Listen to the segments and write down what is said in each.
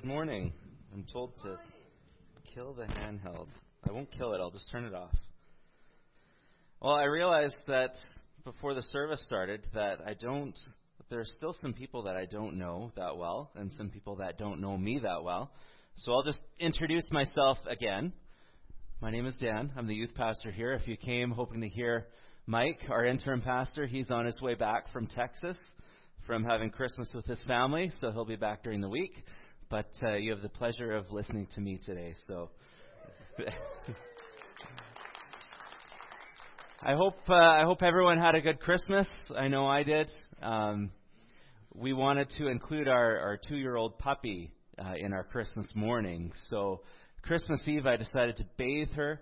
Good morning. I'm told to kill the handheld. I won't kill it. I'll just turn it off. Well, I realized that before the service started that there's still some people that I don't know that well and some people that don't know me that well. So I'll just introduce myself again. My name is Dan. I'm the youth pastor here. If you came hoping to hear Mike, our interim pastor, he's on his way back from Texas from having Christmas with his family, so he'll be back during the week. But you have the pleasure of listening to me today, so I hope everyone had a good Christmas. I know I did. We wanted to include our two-year-old puppy in our Christmas morning, so Christmas Eve I decided to bathe her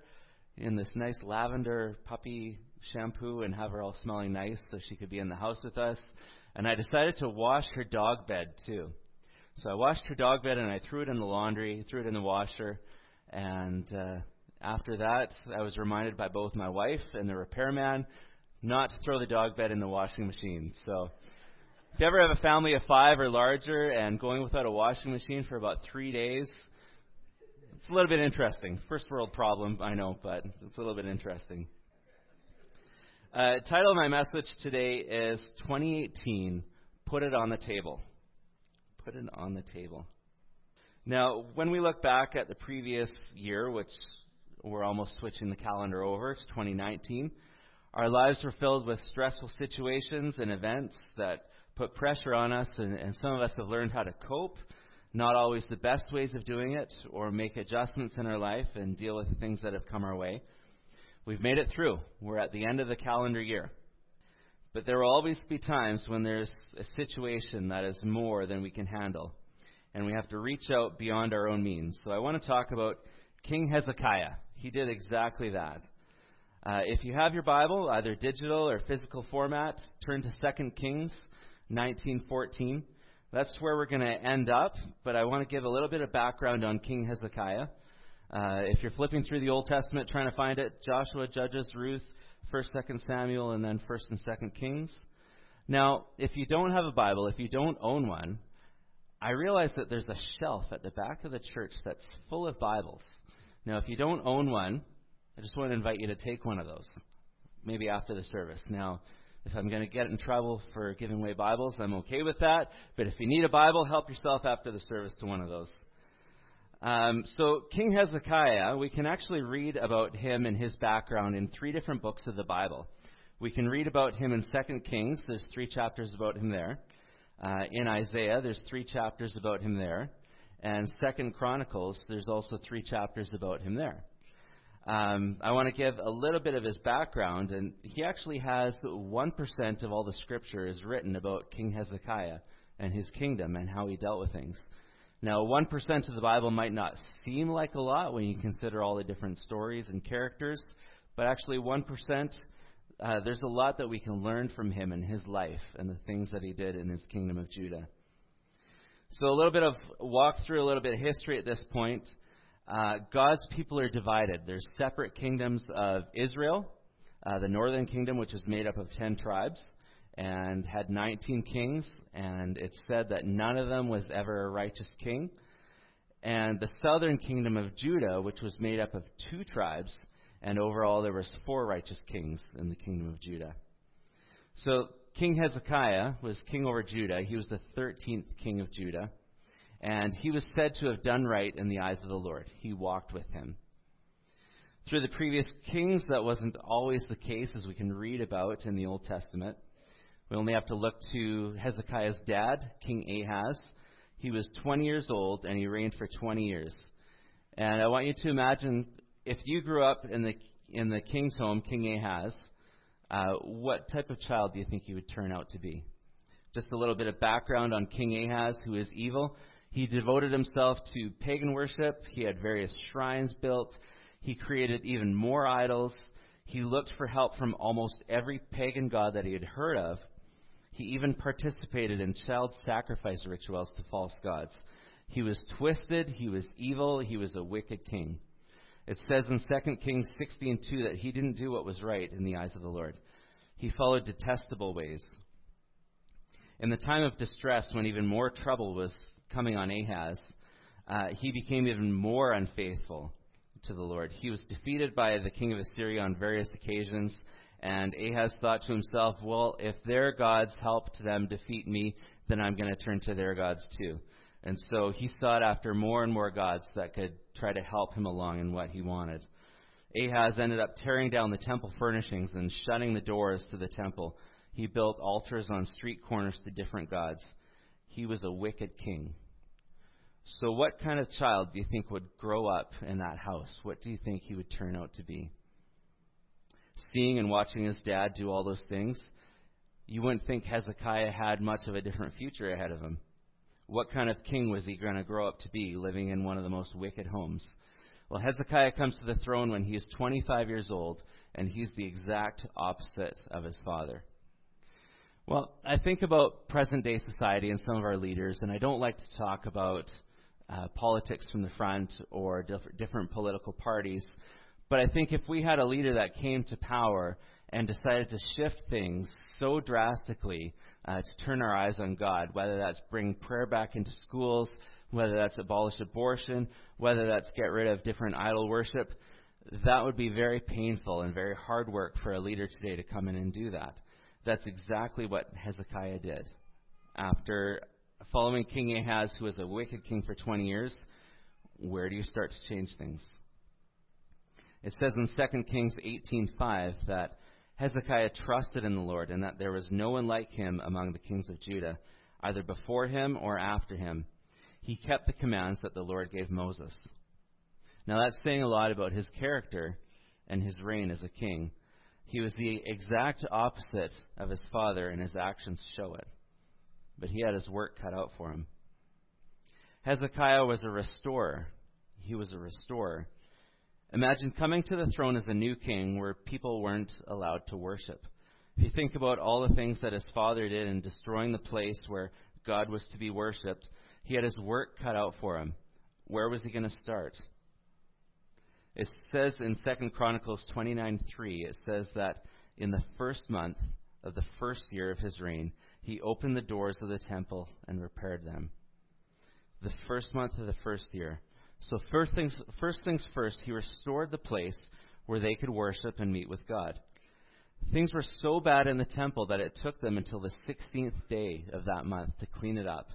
in this nice lavender puppy shampoo and have her all smelling nice so she could be in the house with us. And I decided to wash her dog bed too. So I washed her dog bed and I threw it in the laundry, threw it in the washer. And after that, I was reminded by both my wife and the repairman not to throw the dog bed in the washing machine. So if you ever have a family of five or larger and going without a washing machine for about 3 days, it's a little bit interesting. First world problem, I know, but it's a little bit interesting. Title of my message today is 2018, Put It on the Table. Put it on the table. Now, when we look back at the previous year, which we're almost switching the calendar over to 2019, our lives were filled with stressful situations and events that put pressure on us, and some of us have learned how to cope, not always the best ways of doing it, or make adjustments in our life and deal with the things that have come our way. We've made it through. We're at the end of the calendar year. But there will always be times when there's a situation that is more than we can handle, and we have to reach out beyond our own means. So I want to talk about King Hezekiah. He did exactly that. If you have your Bible, either digital or physical format, turn to Second Kings 19:14. That's where we're going to end up, but I want to give a little bit of background on King Hezekiah. If you're flipping through the Old Testament trying to find it, Joshua, Judges, Ruth, 1st, 2nd Samuel, and then 1st and 2nd Kings. Now, if you don't have a Bible, if you don't own one, I realize that there's a shelf at the back of the church that's full of Bibles. Now, if you don't own one, I just want to invite you to take one of those, maybe after the service. Now, if I'm going to get in trouble for giving away Bibles, I'm okay with that. But if you need a Bible, help yourself after the service to one of those. So King Hezekiah, we can actually read about him and his background in three different books of the Bible. We can read about him in 2 Kings. There's three chapters about him there. In Isaiah, there's three chapters about him there. And 2 Chronicles, there's also three chapters about him there. I want to give a little bit of his background. And he actually has 1% of all the scripture is written about King Hezekiah and his kingdom and how he dealt with things. Now, 1% of the Bible might not seem like a lot when you consider all the different stories and characters, but actually 1%, there's a lot that we can learn from him and his life and the things that he did in his kingdom of Judah. So a little bit of walk through, a little bit of history at this point. God's people are divided. There's separate kingdoms of Israel, the northern kingdom, which is made up of 10 tribes. And had 19 kings, and it's said that none of them was ever a righteous king. And the southern kingdom of Judah, which was made up of two tribes, and overall there was four righteous kings in the kingdom of Judah. So King Hezekiah was king over Judah. He was the 13th king of Judah, and he was said to have done right in the eyes of the Lord. He walked with him. Through the previous kings, that wasn't always the case, as we can read about in the Old Testament. We only have to look to Hezekiah's dad, King Ahaz. He was 20 years old, and he reigned for 20 years. And I want you to imagine, if you grew up in the king's home, King Ahaz, what type of child do you think you would turn out to be? Just a little bit of background on King Ahaz, who is evil. He devoted himself to pagan worship. He had various shrines built. He created even more idols. He looked for help from almost every pagan god that he had heard of. He even participated in child sacrifice rituals to false gods. He was twisted, he was evil, he was a wicked king. It says in 2 Kings 16:2 that he didn't do what was right in the eyes of the Lord. He followed detestable ways. In the time of distress, when even more trouble was coming on Ahaz, he became even more unfaithful to the Lord. He was defeated by the king of Assyria on various occasions, and Ahaz thought to himself, well, if their gods helped them defeat me, then I'm going to turn to their gods too. And so he sought after more and more gods that could try to help him along in what he wanted. Ahaz ended up tearing down the temple furnishings and shutting the doors to the temple. He built altars on street corners to different gods. He was a wicked king. So what kind of child do you think would grow up in that house? What do you think he would turn out to be? Seeing and watching his dad do all those things, you wouldn't think Hezekiah had much of a different future ahead of him. What kind of king was he going to grow up to be, living in one of the most wicked homes? Well, Hezekiah comes to the throne when he is 25 years old, and he's the exact opposite of his father. Well, I think about present-day society and some of our leaders, and I don't like to talk about politics from the front or different political parties, but I think if we had a leader that came to power and decided to shift things so drastically to turn our eyes on God, whether that's bring prayer back into schools, whether that's abolish abortion, whether that's get rid of different idol worship, that would be very painful and very hard work for a leader today to come in and do that. That's exactly what Hezekiah did. After following King Ahaz, who was a wicked king for 20 years, where do you start to change things? It says in 2 Kings 18:5 that Hezekiah trusted in the Lord and that there was no one like him among the kings of Judah, either before him or after him. He kept the commands that the Lord gave Moses. Now that's saying a lot about his character and his reign as a king. He was the exact opposite of his father, and his actions show it. But he had his work cut out for him. Hezekiah was a restorer. He was a restorer. Imagine coming to the throne as a new king where people weren't allowed to worship. If you think about all the things that his father did in destroying the place where God was to be worshipped, he had his work cut out for him. Where was he going to start? It says in Second Chronicles 29:3, it says that in the first month of the first year of his reign, he opened the doors of the temple and repaired them. The first month of the first year. So first things first, he restored the place where they could worship and meet with God. Things were so bad in the temple that it took them until the 16th day of that month to clean it up.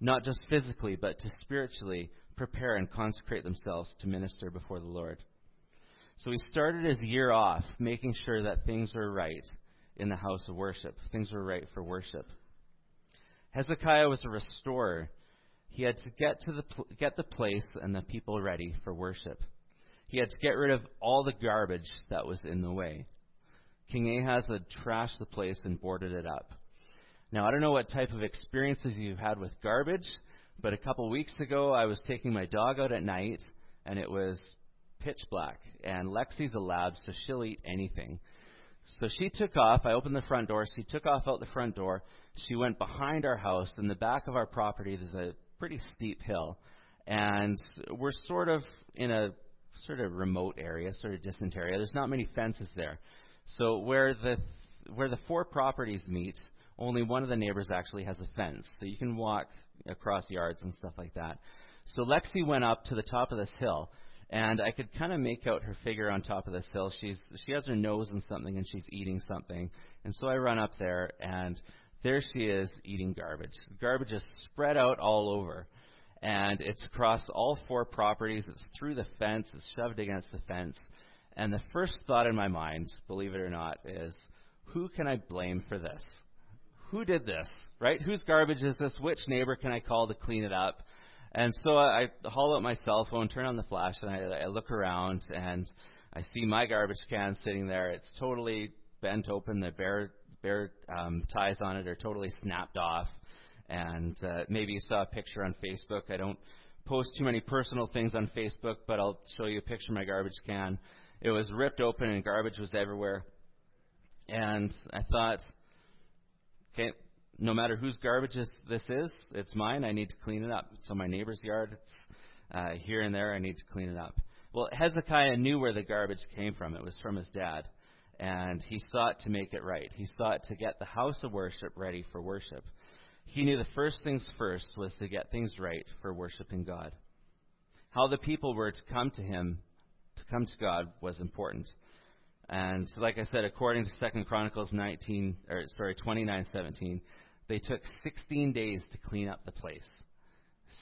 Not just physically, but to spiritually prepare and consecrate themselves to minister before the Lord. So he started his year off making sure that things were right in the house of worship. Things were right for worship. Hezekiah was a restorer. He had to get the place and the people ready for worship. He had to get rid of all the garbage that was in the way. King Ahaz had trashed the place and boarded it up. Now, I don't know what type of experiences you've had with garbage, but a couple weeks ago I was taking my dog out at night, and it was pitch black, and Lexi's a lab, so she'll eat anything. So she took off. I opened the front door. She took off out the front door. She went behind our house. In the back of our property, there's a pretty steep hill, and we're sort of in a sort of remote area, sort of distant area. There's not many fences there. So where the four properties meet, only one of the neighbors actually has a fence, so you can walk across yards and stuff like that. So Lexi went up to the top of this hill, and I could kind of make out her figure on top of this hill. She has her nose in something, and she's eating something. And so I run up there, and there she is eating garbage. The garbage is spread out all over, and it's across all four properties. It's through the fence. It's shoved against the fence. And the first thought in my mind, believe it or not, is, who can I blame for this? Who did this, right? Whose garbage is this? Which neighbor can I call to clean it up? And so I haul out my cell phone, turn on the flash, and I look around, and I see my garbage can sitting there. It's totally bent open. The bear ties on it are totally snapped off. And maybe you saw a picture on Facebook. I don't post too many personal things on Facebook, but I'll show you a picture of my garbage can. It was ripped open, and garbage was everywhere. And I thought, okay, no matter whose garbage this is, it's mine. I need to clean it up. It's on my neighbor's yard. It's here and there. I need to clean it up. Well, Hezekiah knew where the garbage came from. It was from his dad. And he sought to make it right. He sought to get the house of worship ready for worship. He knew the first things first was to get things right for worshiping God. How the people were to come to him, to come to God, was important. And like I said, according to Second Chronicles 29:17, they took 16 days to clean up the place.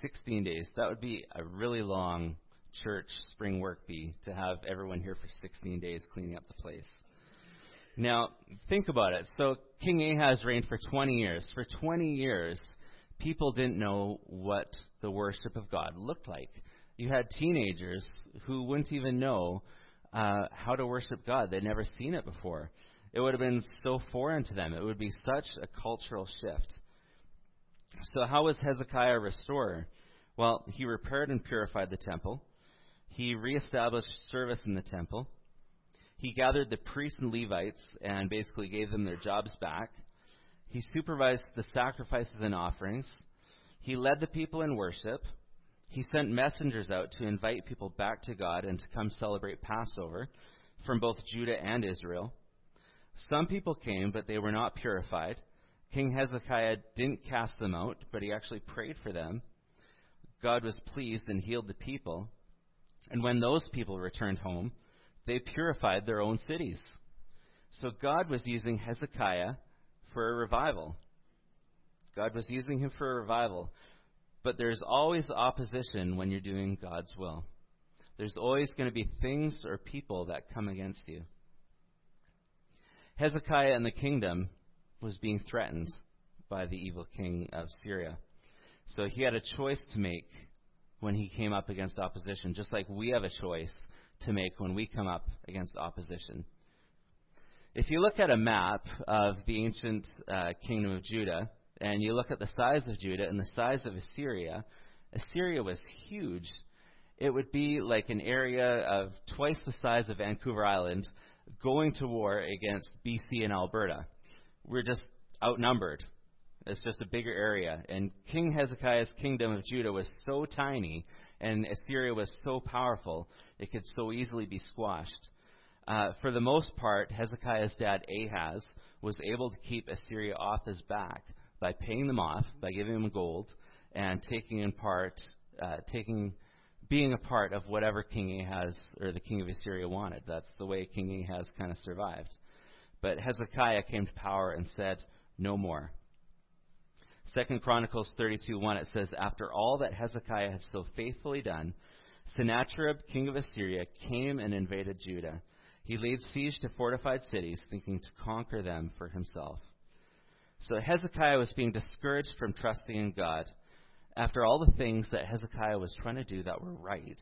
16 days. That would be a really long church spring work bee to have everyone here for 16 days cleaning up the place. Now, think about it. So King Ahaz reigned for 20 years. For 20 years, people didn't know what the worship of God looked like. You had teenagers who wouldn't even know how to worship God. They'd never seen it before. It would have been so foreign to them. It would be such a cultural shift. So how was Hezekiah a restorer? Well, he repaired and purified the temple. He reestablished service in the temple. He gathered the priests and Levites and basically gave them their jobs back. He supervised the sacrifices and offerings. He led the people in worship. He sent messengers out to invite people back to God and to come celebrate Passover from both Judah and Israel. Some people came, but they were not purified. King Hezekiah didn't cast them out, but he actually prayed for them. God was pleased and healed the people. And when those people returned home, they purified their own cities. So God was using Hezekiah for a revival. God was using him for a revival. But there's always opposition when you're doing God's will. There's always going to be things or people that come against you. Hezekiah and the kingdom was being threatened by the evil king of Syria. So he had a choice to make when he came up against opposition, just like we have a choice to make when we come up against opposition. If you look at a map of the ancient kingdom of Judah, and you look at the size of Judah and the size of Assyria, Assyria was huge. It would be like an area of twice the size of Vancouver Island going to war against BC and Alberta. We're just outnumbered. It's just a bigger area. And King Hezekiah's kingdom of Judah was so tiny, and Assyria was so powerful, it could so easily be squashed. For the most part, Hezekiah's dad, Ahaz, was able to keep Assyria off his back by paying them off, by giving them gold, and being a part of whatever King Ahaz, or the king of Assyria, wanted. That's the way King Ahaz kind of survived. But Hezekiah came to power and said, no more. 2 Chronicles 32:1, it says, after all that Hezekiah had so faithfully done, Sennacherib, king of Assyria, came and invaded Judah. He laid siege to fortified cities, thinking to conquer them for himself. So Hezekiah was being discouraged from trusting in God. After all the things that Hezekiah was trying to do that were right,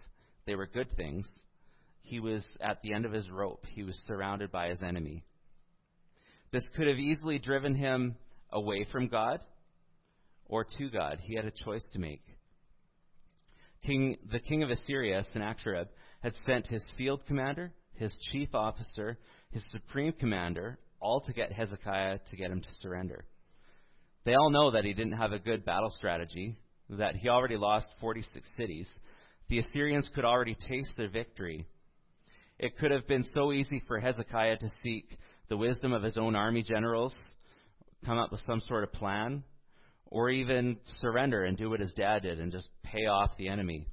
they were good things, he was at the end of his rope. He was surrounded by his enemy. This could have easily driven him away from God or to God. He had a choice to make. The king of Assyria, Sennacherib, had sent his field commander, his chief officer, his supreme commander, all to get Hezekiah, to get him to surrender. They all know that he didn't have a good battle strategy, that he already lost 46 cities. The Assyrians could already taste their victory. It could have been so easy for Hezekiah to seek the wisdom of his own army generals, come up with some sort of plan, or even surrender and do what his dad did and just pay off the enemy.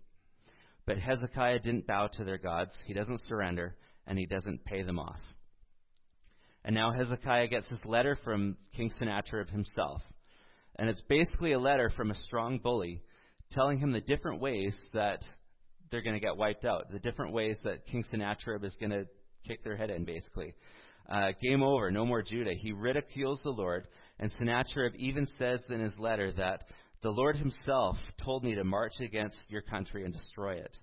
But Hezekiah didn't bow to their gods. He doesn't surrender, and he doesn't pay them off. And now Hezekiah gets this letter from King Sennacherib himself. And it's basically a letter from a strong bully telling him the different ways that they're going to get wiped out, the different ways that King Sennacherib is going to kick their head in, basically. Game over, no more Judah. He ridicules the Lord, and Sennacherib even says in his letter that the Lord himself told me to march against your country and destroy it.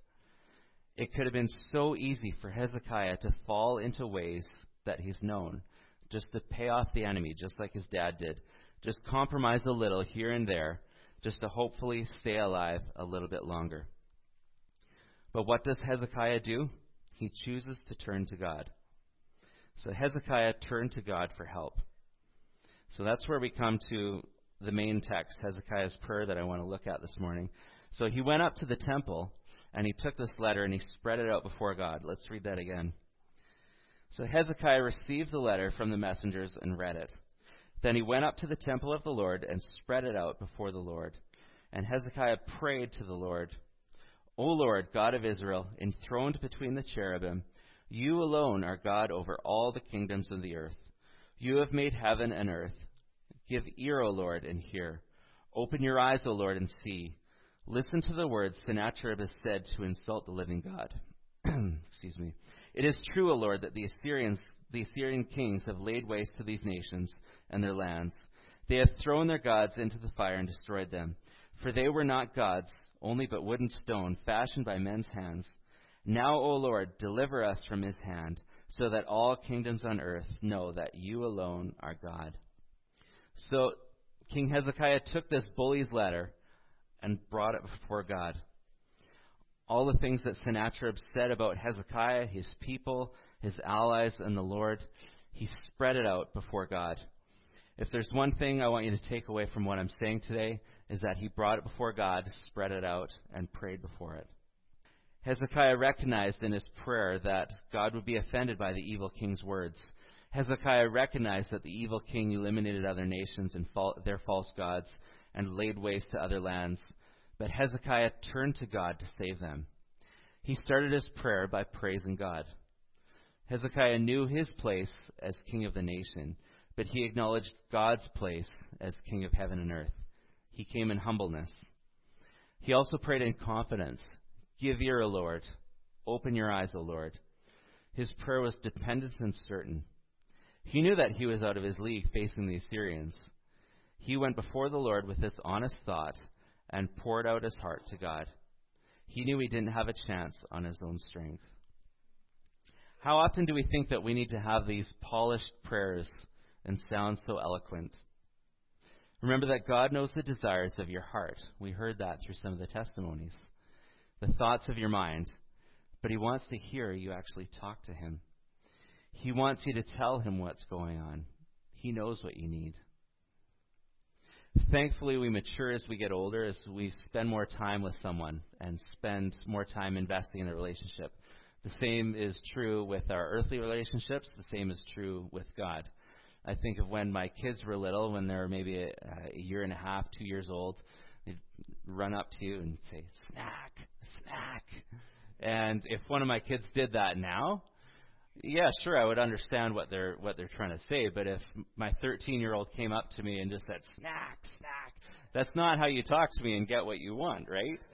It could have been so easy for Hezekiah to fall into ways that he's known, just to pay off the enemy, just like his dad did, just compromise a little here and there, just to hopefully stay alive a little bit longer. But what does Hezekiah do? He chooses to turn to God. So Hezekiah turned to God for help. So that's where we come to the main text, Hezekiah's prayer, that I want to look at this morning. So he went up to the temple, and he took this letter, and he spread it out before God. Let's read that again. So Hezekiah received the letter from the messengers and read it. Then he went up to the temple of the Lord and spread it out before the Lord. And Hezekiah prayed to the Lord, "O Lord, God of Israel, enthroned between the cherubim, you alone are God over all the kingdoms of the earth. You have made heaven and earth. Give ear, O Lord, and hear. Open your eyes, O Lord, and see. Listen to the words Sennacherib has said to insult the living God." Excuse me. "It is true, O Lord, that the Assyrian kings have laid waste to these nations and their lands. They have thrown their gods into the fire and destroyed them. For they were not gods, only but wood and stone, fashioned by men's hands. Now, O Lord, deliver us from his hand, so that all kingdoms on earth know that you alone are God." So King Hezekiah took this bully's letter and brought it before God. All the things that Sennacherib said about Hezekiah, his people, his allies, and the Lord, he spread it out before God. If there's one thing I want you to take away from what I'm saying today, is that he brought it before God, spread it out, and prayed before it. Hezekiah recognized in his prayer that God would be offended by the evil king's words. Hezekiah recognized that the evil king eliminated other nations and their false gods and laid waste to other lands. But Hezekiah turned to God to save them. He started his prayer by praising God. Hezekiah knew his place as king of the nation, but he acknowledged God's place as King of heaven and earth. He came in humbleness. He also prayed in confidence. "Give ear, O Lord. Open your eyes, O Lord." His prayer was dependent and certain. He knew that he was out of his league facing the Assyrians. He went before the Lord with this honest thought and poured out his heart to God. He knew he didn't have a chance on his own strength. How often do we think that we need to have these polished prayers and sound so eloquent? Remember that God knows the desires of your heart. We heard that through some of the testimonies. The thoughts of your mind. But he wants to hear you actually talk to him. He wants you to tell him what's going on. He knows what you need. Thankfully, we mature as we get older, as we spend more time with someone and spend more time investing in a relationship. The same is true with our earthly relationships. The same is true with God. I think of when my kids were little, when they were maybe a year and a half, 2 years old, they'd run up to you and say, "Snack, snack." And if one of my kids did that now, yeah, sure, I would understand what they're trying to say. But if my 13-year-old came up to me and just said, "Snack, snack," that's not how you talk to me and get what you want, right?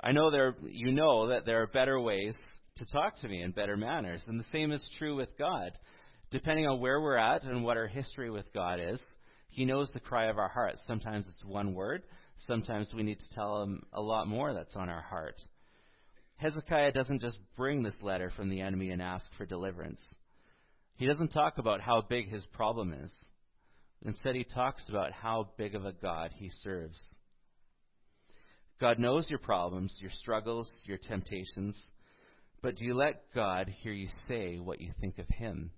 I know that there are better ways to talk to me and better manners. And the same is true with God. Depending on where we're at and what our history with God is, he knows the cry of our hearts. Sometimes it's one word. Sometimes we need to tell him a lot more that's on our heart. Hezekiah doesn't just bring this letter from the enemy and ask for deliverance. He doesn't talk about how big his problem is. Instead, he talks about how big of a God he serves. God knows your problems, your struggles, your temptations, but do you let God hear you say what you think of him?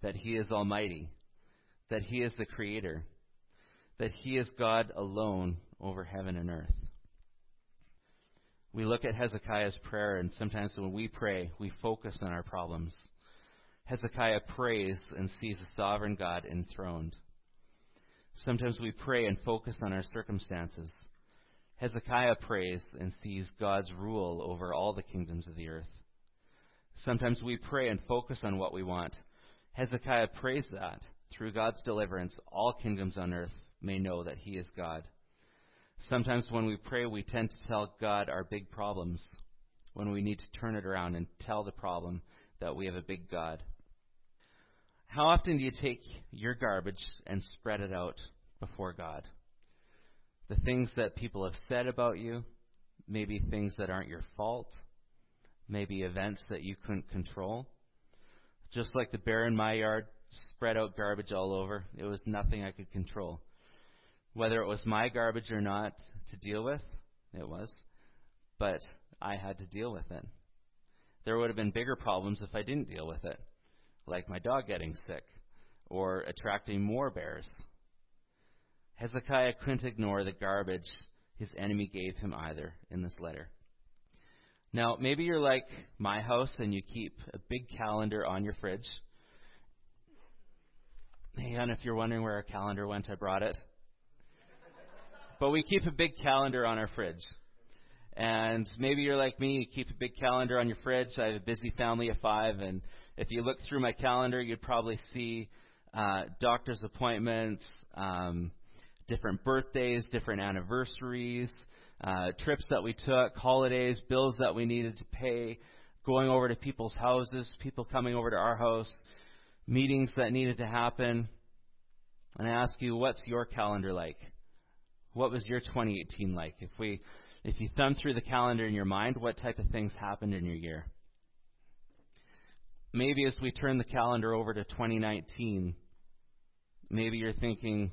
That he is almighty, that he is the creator, that he is God alone over heaven and earth. We look at Hezekiah's prayer, and sometimes when we pray, we focus on our problems. Hezekiah prays and sees the sovereign God enthroned. Sometimes we pray and focus on our circumstances. Hezekiah prays and sees God's rule over all the kingdoms of the earth. Sometimes we pray and focus on what we want. Hezekiah prays that, through God's deliverance, all kingdoms on earth may know that he is God. Sometimes when we pray, we tend to tell God our big problems, when we need to turn it around and tell the problem that we have a big God. How often do you take your garbage and spread it out before God? The things that people have said about you, maybe things that aren't your fault, maybe events that you couldn't control. Just like the bear in my yard, spread out garbage all over. It was nothing I could control. Whether it was my garbage or not to deal with, it was, but I had to deal with it. There would have been bigger problems if I didn't deal with it, like my dog getting sick or attracting more bears. Hezekiah couldn't ignore the garbage his enemy gave him either in this letter. Now, maybe you're like my house and you keep a big calendar on your fridge. And if you're wondering where our calendar went, I brought it. But we keep a big calendar on our fridge. And maybe you're like me, you keep a big calendar on your fridge. I have a busy family of five, and if you look through my calendar, you'd probably see doctor's appointments, different birthdays, different anniversaries, trips that we took, holidays, bills that we needed to pay, going over to people's houses, people coming over to our house, meetings that needed to happen. And I ask you, what's your calendar like? What was your 2018 like? If you thumb through the calendar in your mind, what type of things happened in your year? Maybe as we turn the calendar over to 2019, maybe you're thinking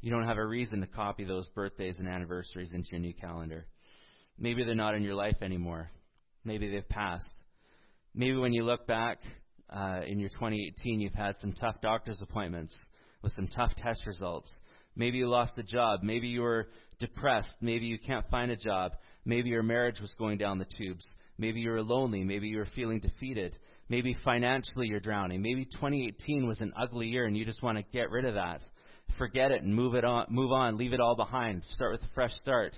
you don't have a reason to copy those birthdays and anniversaries into your new calendar. Maybe they're not in your life anymore. Maybe they've passed. Maybe when you look back in your 2018, you've had some tough doctor's appointments with some tough test results. Maybe you lost a job. Maybe you were depressed. Maybe you can't find a job. Maybe your marriage was going down the tubes. Maybe you were lonely. Maybe you were feeling defeated. Maybe financially you're drowning. Maybe 2018 was an ugly year and you just want to get rid of that. Forget it and move on, leave it all behind. Start with a fresh start.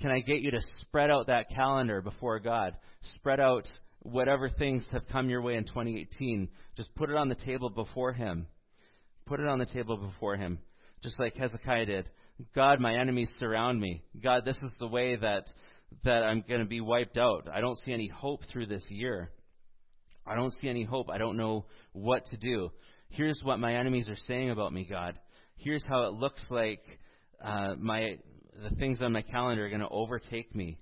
Can I get you to spread out that calendar before God? Spread out whatever things have come your way in 2018. Just put it on the table before Him. Put it on the table before Him. Just like Hezekiah did. God, my enemies surround me. God, this is the way that I'm going to be wiped out. I don't see any hope through this year. I don't see any hope. I don't know what to do. Here's what my enemies are saying about me, God. Here's how it looks like the things on my calendar are going to overtake me.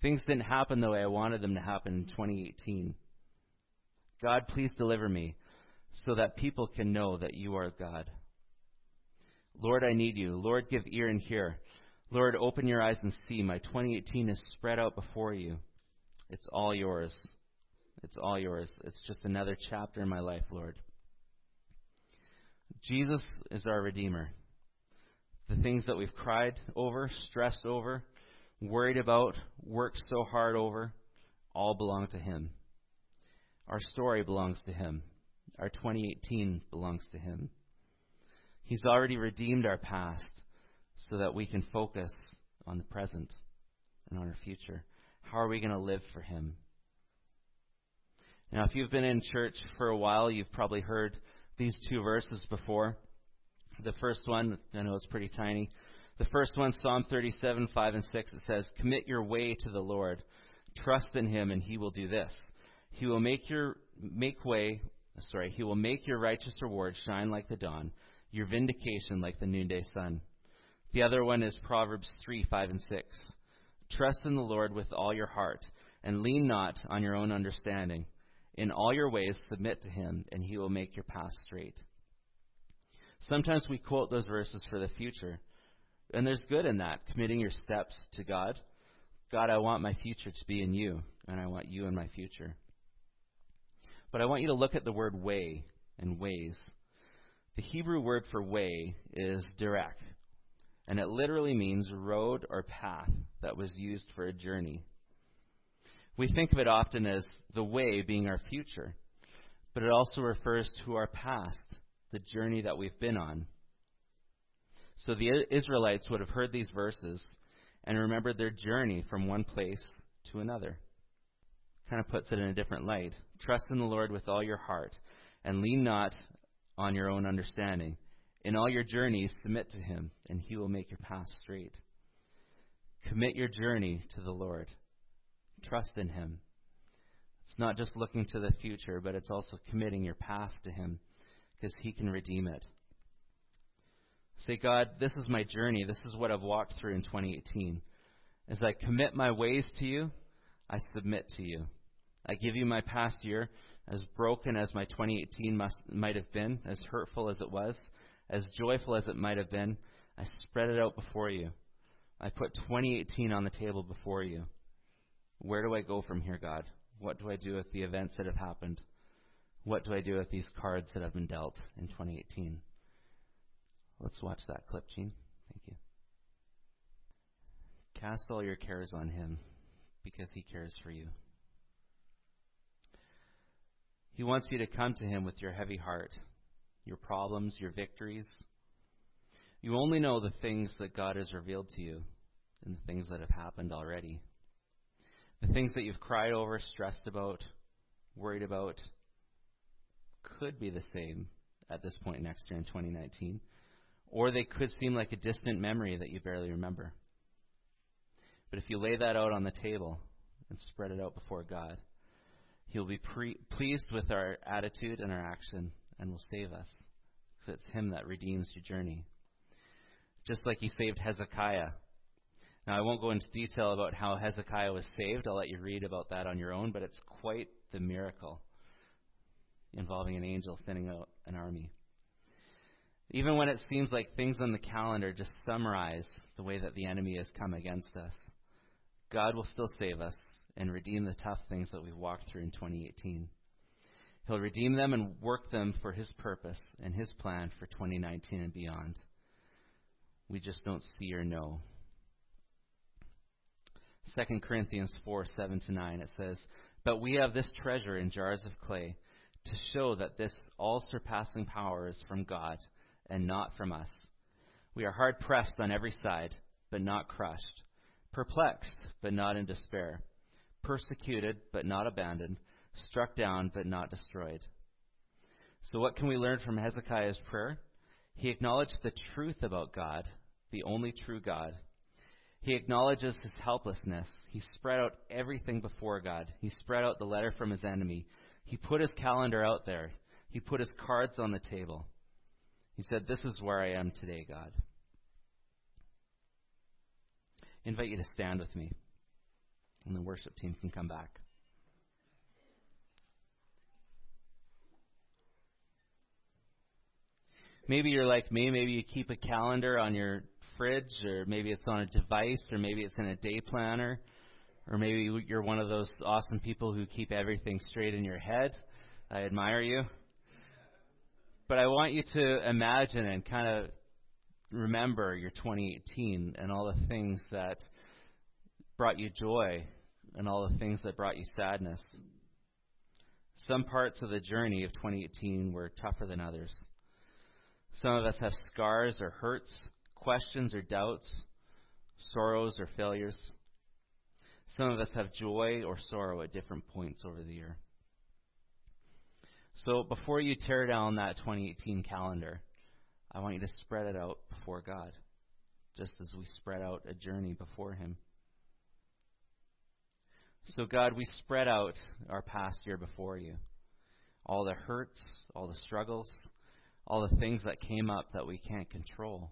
Things didn't happen the way I wanted them to happen in 2018. God, please deliver me so that people can know that you are God. Lord, I need you. Lord, give ear and hear. Lord, open your eyes and see. My 2018 is spread out before you. It's all yours. It's all yours. It's just another chapter in my life, Lord. Jesus is our Redeemer. The things that we've cried over, stressed over, worried about, worked so hard over, all belong to Him. Our story belongs to Him. Our 2018 belongs to Him. He's already redeemed our past so that we can focus on the present and on our future. How are we going to live for Him? Now, if you've been in church for a while, you've probably heard these two verses before. The first one, I know it's pretty tiny. The first one, Psalm 37, 5 and 6, it says, "Commit your way to the Lord. Trust in Him and He will do this. He will make your righteous reward shine like the dawn. Your vindication like the noonday sun." The other one is Proverbs 3, 5, and 6. "Trust in the Lord with all your heart, and lean not on your own understanding. In all your ways submit to Him, and He will make your path straight." Sometimes we quote those verses for the future, and there's good in that, committing your steps to God. God, I want my future to be in You, and I want You in my future. But I want you to look at the word way and ways. The Hebrew word for way is derek, and it literally means road or path that was used for a journey. We think of it often as the way being our future, but it also refers to our past, the journey that we've been on. So the Israelites would have heard these verses and remembered their journey from one place to another. Kind of puts it in a different light. Trust in the Lord with all your heart and lean not on your own understanding. In all your journeys, submit to Him, and He will make your path straight. Commit your journey to the Lord. Trust in Him. It's not just looking to the future, but it's also committing your past to Him, because He can redeem it. Say, God, this is my journey. This is what I've walked through in 2018. As I commit my ways to You, I submit to You. I give You my past year. As broken as my 2018 might have been, as hurtful as it was, as joyful as it might have been, I spread it out before You. I put 2018 on the table before You. Where do I go from here, God? What do I do with the events that have happened? What do I do with these cards that have been dealt in 2018? Let's watch that clip, Gene. Thank you. Cast all your cares on Him, because He cares for you. He wants you to come to Him with your heavy heart, your problems, your victories. You only know the things that God has revealed to you and the things that have happened already. The things that you've cried over, stressed about, worried about, could be the same at this point next year in 2019, or they could seem like a distant memory that you barely remember. But if you lay that out on the table and spread it out before God, He'll be pleased with our attitude and our action and will save us, because it's Him that redeems your journey. Just like He saved Hezekiah. Now, I won't go into detail about how Hezekiah was saved. I'll let you read about that on your own, but it's quite the miracle involving an angel sending out an army. Even when it seems like things on the calendar just summarize the way that the enemy has come against us, God will still save us and redeem the tough things that we've walked through in 2018. He'll redeem them and work them for His purpose and His plan for 2019 and beyond. We just don't see or know. 2 Corinthians 4:7-9, it says, "But we have this treasure in jars of clay, to show that this all-surpassing power is from God and not from us. We are hard-pressed on every side, but not crushed, perplexed, but not in despair, persecuted, but not abandoned, struck down, but not destroyed." So what can we learn from Hezekiah's prayer? He acknowledged the truth about God, the only true God. He acknowledges his helplessness. He spread out everything before God. He spread out the letter from his enemy. He put his calendar out there. He put his cards on the table. He said, "This is where I am today, God." I invite you to stand with me, and the worship team can come back. Maybe you're like me. Maybe you keep a calendar on your fridge, or maybe it's on a device, or maybe it's in a day planner. Or maybe you're one of those awesome people who keep everything straight in your head. I admire you. But I want you to imagine and kind of remember your 2018 and all the things that brought you joy and all the things that brought you sadness. Some parts of the journey of 2018 were tougher than others. Some of us have scars or hurts, questions or doubts, sorrows or failures. Some of us have joy or sorrow at different points over the year. So before you tear down that 2018 calendar, I want you to spread it out before God, just as we spread out a journey before Him. So God, we spread out our past year before You. All the hurts, all the struggles, all the things that came up that we can't control.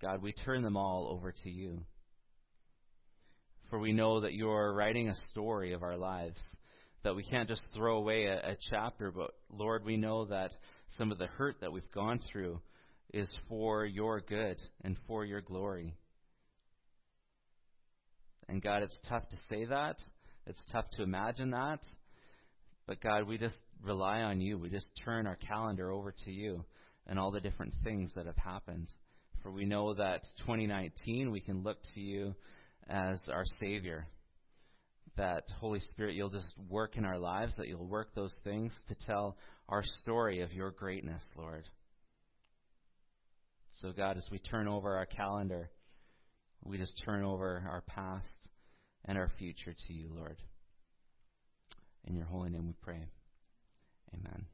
God, we turn them all over to You. For we know that You are writing a story of our lives, that we can't just throw away a chapter, but Lord, we know that some of the hurt that we've gone through is for Your good and for Your glory. And God, it's tough to say that. It's tough to imagine that. But God, we just rely on You. We just turn our calendar over to You and all the different things that have happened. For we know that 2019, we can look to You as our Savior, that Holy Spirit, You'll just work in our lives, that You'll work those things to tell our story of Your greatness, Lord. So God, as we turn over our calendar, we just turn over our past and our future to You, Lord. In Your holy name we pray. Amen.